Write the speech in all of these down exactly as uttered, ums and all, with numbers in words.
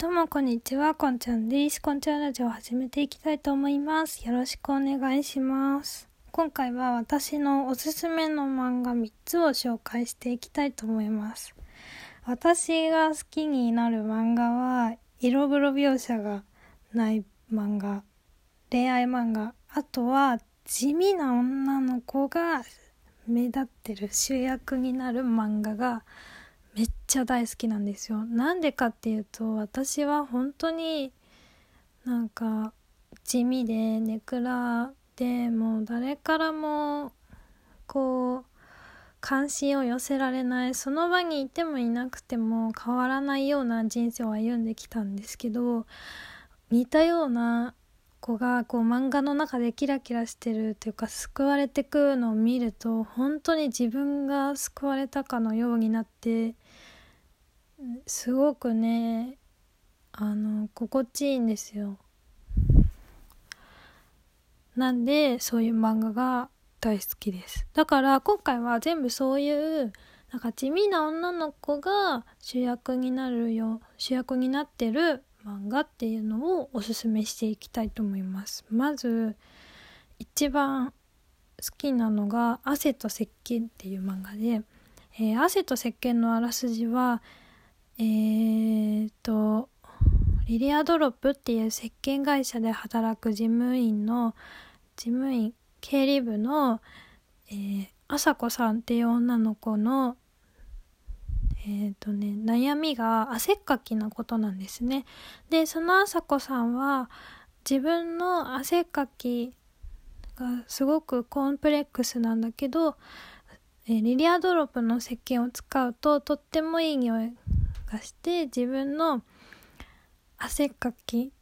どうもこんにちは、こんちゃんです。こんちゃんラジオを始めていきたいと思います。よろしくお願いします。今回は私のおすすめの漫画みっつを紹介していきたいと思います。私が好きになる漫画は色黒描写がない漫画、恋愛漫画、あとは地味な女の子が目立ってる主役になる漫画がめっちゃ大好きなんですよ。なんでかっていうと、私は本当になんか地味でネクラで、もう誰からもこう関心を寄せられない、その場にいてもいなくても変わらないような人生を歩んできたんですけど、似たような子がこう漫画の中でキラキラしてるというか救われてくのを見ると、本当に自分が救われたかのようになって、すごくねあの心地いいんですよ。なんでそういう漫画が大好きです。だから今回は全部そういうなんか地味な女の子が主役になるよ主役になってる漫画っていうのをおすすめしていきたいと思います。まず一番好きなのが汗と石鹸っていう漫画で、えー、汗と石鹸のあらすじはえー、っとリリアドロップっていう石鹸会社で働く事務員の事務員経理部の、えー、あさこさんっていう女の子のえーとね、悩みが汗っかきなことなんですね。で、そのあさこさんは自分の汗っかきがすごくコンプレックスなんだけど、えー、リリアドロップの石鹸を使うととってもいい匂いがして、自分の汗っかき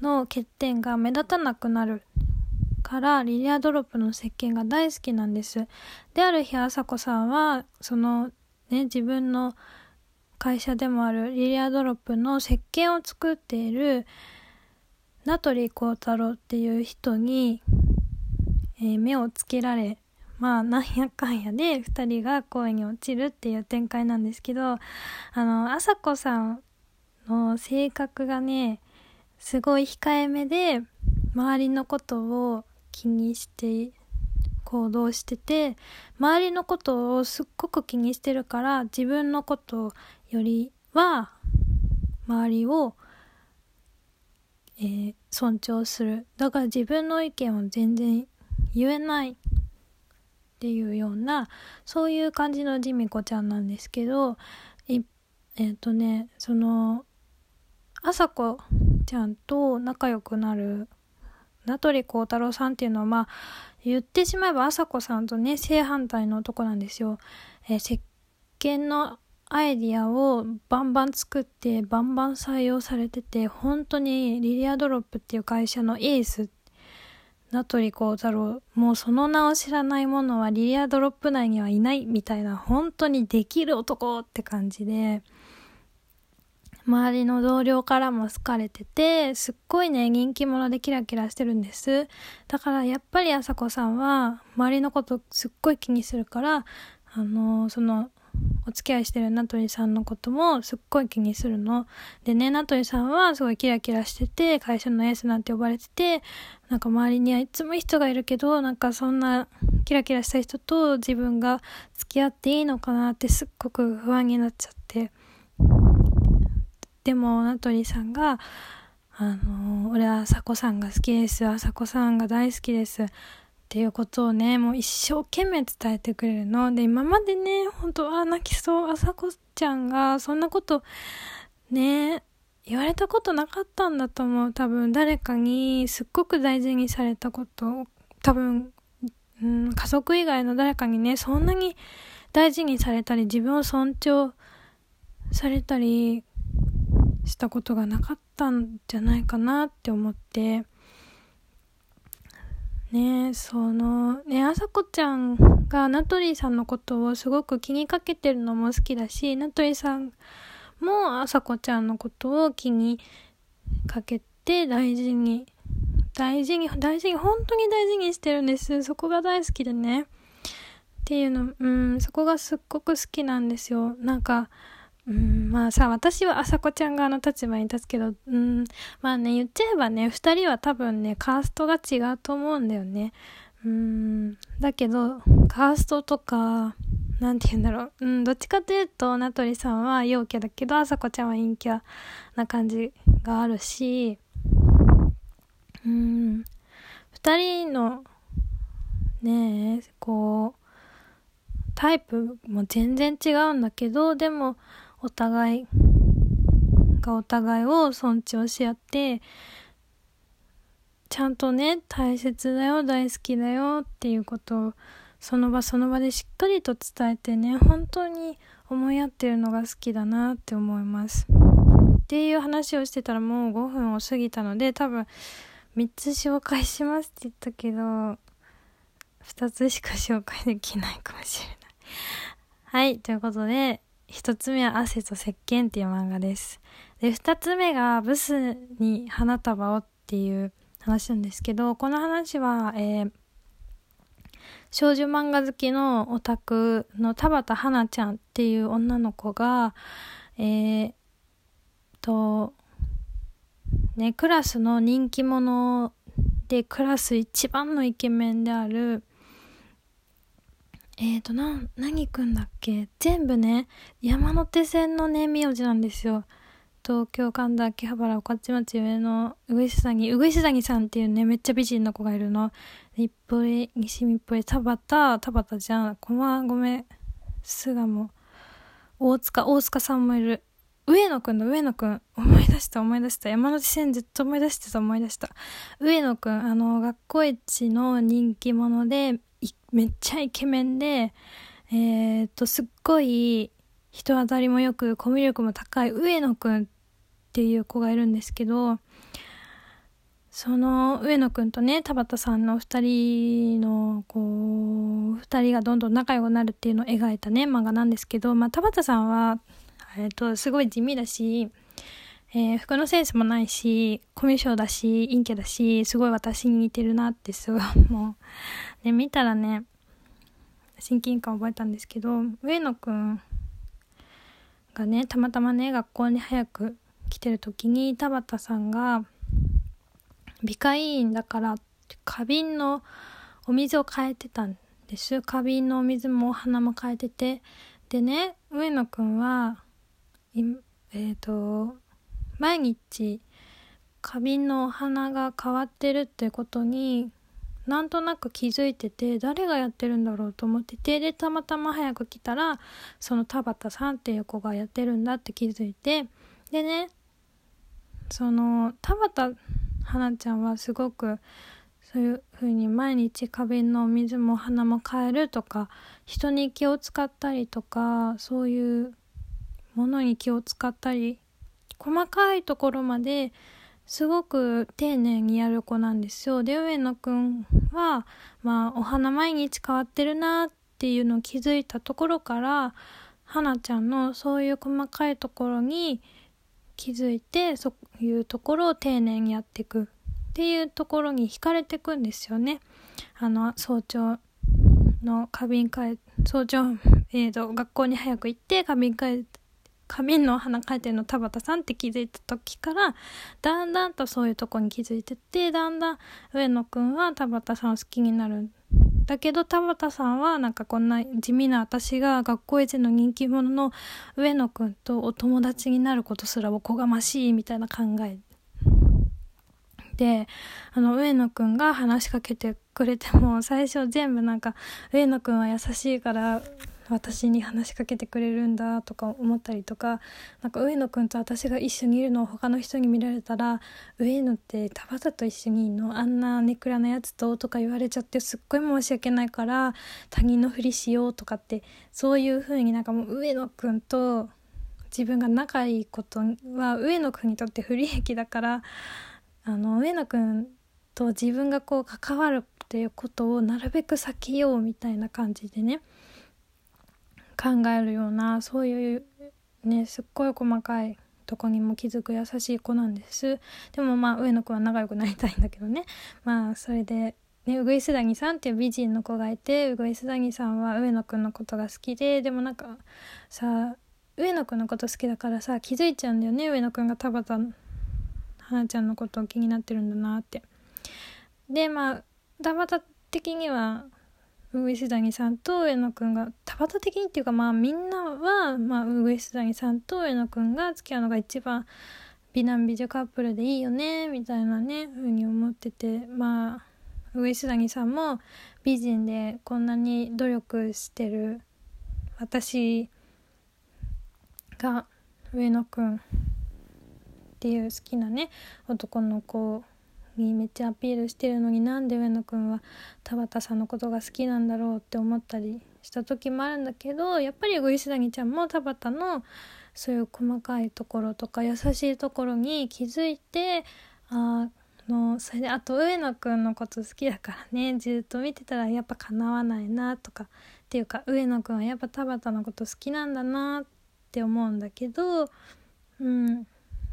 の欠点が目立たなくなるからリリアドロップの石鹸が大好きなんです。で、ある日あさこさんはそのね、自分の会社でもあるリリアドロップの石鹸を作っている名取光太郎っていう人に、えー、目をつけられ、まあなんやかんやでふたりが恋に落ちるっていう展開なんですけど、あのあさこさんの性格がねすごい控えめで、周りのことを気にして行動してて、周りのことをすっごく気にしてるから、自分のことよりは周りを、えー、尊重する。だから自分の意見を全然言えないっていうような、そういう感じのジミコちゃんなんですけど、えーとね、そのあさこちゃんと仲良くなる名取光太郎さんっていうのは、まあ言ってしまえばあさこさんとね正反対の男なんですよ。えー、石鹸のアイディアをバンバン作ってバンバン採用されてて、本当にリリアドロップっていう会社のエース名取光太郎、もうその名を知らない者はリリアドロップ内にはいないみたいな、本当にできる男って感じで、周りの同僚からも好かれてて、すっごいね人気者でキラキラしてるんです。だからやっぱりあさこさんは周りのことすっごい気にするから、あのー、そのお付き合いしてる名取さんのこともすっごい気にするのでね、名取さんはすごいキラキラしてて会社のエースなんて呼ばれてて、なんか周りにはいつもいい人がいるけど、なんかそんなキラキラした人と自分が付き合っていいのかなってすっごく不安になっちゃって、でも名取さんが、あのー、俺はあさこさんが好きです、あさこさんが大好きですっていうことをね、もう一生懸命伝えてくれるので、今までね本当は泣きそう、あさこちゃんがそんなことね言われたことなかったんだと思う。多分誰かにすっごく大事にされたこと、多分、うん、家族以外の誰かにねそんなに大事にされたり自分を尊重されたりしたことがなかったんじゃないかなって思ってね、そのねあさこちゃんが名取さんのことをすごく気にかけてるのも好きだし、名取さんもあさこちゃんのことを気にかけて大事に大事に大事に本当に大事にしてるんです。そこが大好きでねっていうの、うん、そこがすっごく好きなんですよ。なんかううん、まあさ、私は朝子ちゃん側の立場に立つけど、うん、まあね、言っちゃえばね、二人は多分ね、カーストが違うと思うんだよね。うん、だけど、カーストとか、なんて言うんだろう、うん、どっちかというと、名取さんは陽キャだけど、朝子ちゃんは陰キャな感じがあるし、うん、二人の、ねえ、こう、タイプも全然違うんだけど、でもお互いがお互いを尊重し合って、ちゃんとね、大切だよ、大好きだよっていうことをその場その場でしっかりと伝えてね、本当に思い合ってるのが好きだなって思いますっていう話をしてたら、もうごふんを過ぎたので、多分みっつ紹介しますって言ったけどふたつしか紹介できないかもしれないはい、ということで、ひとつめは汗と石鹸っていう漫画です。で、ふたつめがブスに花束をっていう話なんですけど、この話は、えー、少女漫画好きのオタクの田畑花ちゃんっていう女の子が、えー、とね、クラスの人気者で、クラス一番のイケメンである、えーと、な、何くんだっけ？全部ね、山手線のね、名字なんですよ。東京、神田、秋葉原、御徒町、上野、上石谷、上石谷さんっていうね、めっちゃ美人の子がいるの。日暮里、西日暮里、田畑、田畑じゃん。駒込、巣鴨、大塚、大塚さんもいる。上野くんだ、上野くん。思い出した、思い出した。山手線ずっと思い出してた、思い出した。上野くん、あの、学校一の人気者で、めっちゃイケメンで、えー、っとすっごい人当たりもよくコミュ力も高い上野くんっていう子がいるんですけど、その上野くんとね、田畑さんの二人のこう二人がどんどん仲良くなるっていうのを描いたね、漫画なんですけど、まあ、田畑さんは、えー、っとすごい地味だし、えー、服のセンスもないし、コミュ障だし、陰キャだし、すごい私に似てるなってすごいもうで、見たらね、親近感覚えたんですけど、上野くんがね、たまたまね、学校に早く来てる時に、田畑さんが美化委員だから花瓶のお水を変えてたんです。花瓶のお水もお花も変えてて、でね、上野くんはえっと毎日花瓶のお花が変わってるってことになんとなく気づいてて、誰がやってるんだろうと思ってて、でたまたま早く来たらその田畑さんっていう子がやってるんだって気づいて、でね、その田畑花ちゃんはすごくそういう風に毎日花瓶のお水もお花も変えるとか、人に気を使ったりとか、そういうものに気を使ったり、細かいところまですごく丁寧にやる子なんですよ。で、上野くんは、まあ、お花毎日変わってるなっていうのを気づいたところから、花ちゃんのそういう細かいところに気づいて、そういうところを丁寧にやっていくっていうところに惹かれていくんですよね。あの早朝の花瓶会、早朝、えーと、学校に早く行って花瓶会花瓶の花描いてるの田畑さんって気づいた時から、だんだんとそういうとこに気づいてって、だんだん上野くんは田畑さんを好きになるんだけど、田畑さんはなんかこんな地味な私が学校一の人気者の上野くんとお友達になることすらおこがましいみたいな考えで、あの上野くんが話しかけてくれても、最初全部なんか上野くんは優しいから私に話しかけてくれるんだとか思ったりとか、なんか上野くんと私が一緒にいるのを他の人に見られたら、上野って田畑と一緒にいるのあんなネクラなやつととか言われちゃって、すっごい申し訳ないから他人のふりしようとかって、そういう風になんかもう上野くんと自分が仲いいことは上野くんにとって不利益だから、あの上野くんと自分がこう関わるっていうことをなるべく避けようみたいな感じでね、考えるような、そういうね、すっごい細かいとこにも気づく優しい子なんです。でもまあ上野くんは仲良くなりたいんだけどね、まあそれでね、うぐいすだにさんっていう美人の子がいて、うぐいすだにさんは上野くんのことが好きで、でもなんかさ、上野くんのこと好きだからさ、気づいちゃうんだよね。上野くんが田畑花ちゃんのことを気になってるんだなって。でまあ田畑的にはウ上谷さんと上野くんが、田畑的にっていうか、まあみんなは、まあ、上谷さんと上野くんが付き合うのが一番美男美女カップルでいいよねみたいなね風に思ってて、まあ上谷さんも美人でこんなに努力してる私が上野くんっていう好きなね男の子にめっちゃアピールしてるのに、なんで上野くんは田畑さんのことが好きなんだろうって思ったりした時もあるんだけど、やっぱり上谷ちゃんも田畑のそういう細かいところとか優しいところに気づいて、あのそれであと上野くんのこと好きだからね、ずっと見てたらやっぱかなわないなとか、っていうか上野くんはやっぱ田畑のこと好きなんだなって思うんだけど、うん、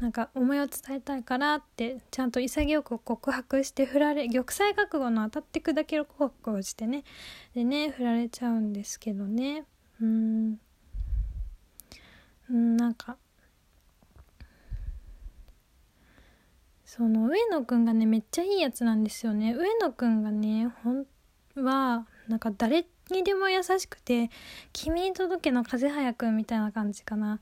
なんか思いを伝えたいからってちゃんと潔く告白して振られ、玉砕覚悟の当たって砕ける告白をしてね、でね振られちゃうんですけどね、うんなんかその上野くんがねめっちゃいいやつなんですよね。上野くんがねほんはなんか誰にでも優しくて、君に届けの風早くんみたいな感じかな。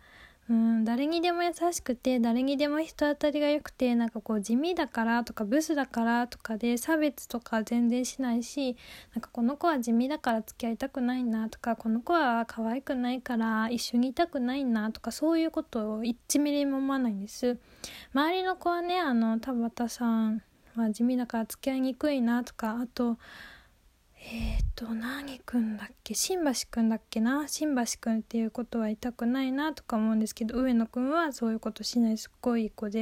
うん誰にでも優しくて誰にでも人当たりが良くて、なんかこう地味だからとかブスだからとかで差別とか全然しないし、なんかこの子は地味だから付き合いたくないなとか、この子は可愛くないから一緒にいたくないなとか、そういうことをいちミリも思わないんです。周りの子はね、あの田畑さんは地味だから付き合いにくいなとか、あとえーと何くんだっけ、新橋くんだっけな、新橋くんっていうことは痛くないなとか思うんですけど、上野くんはそういうことしないすっごいいい子で、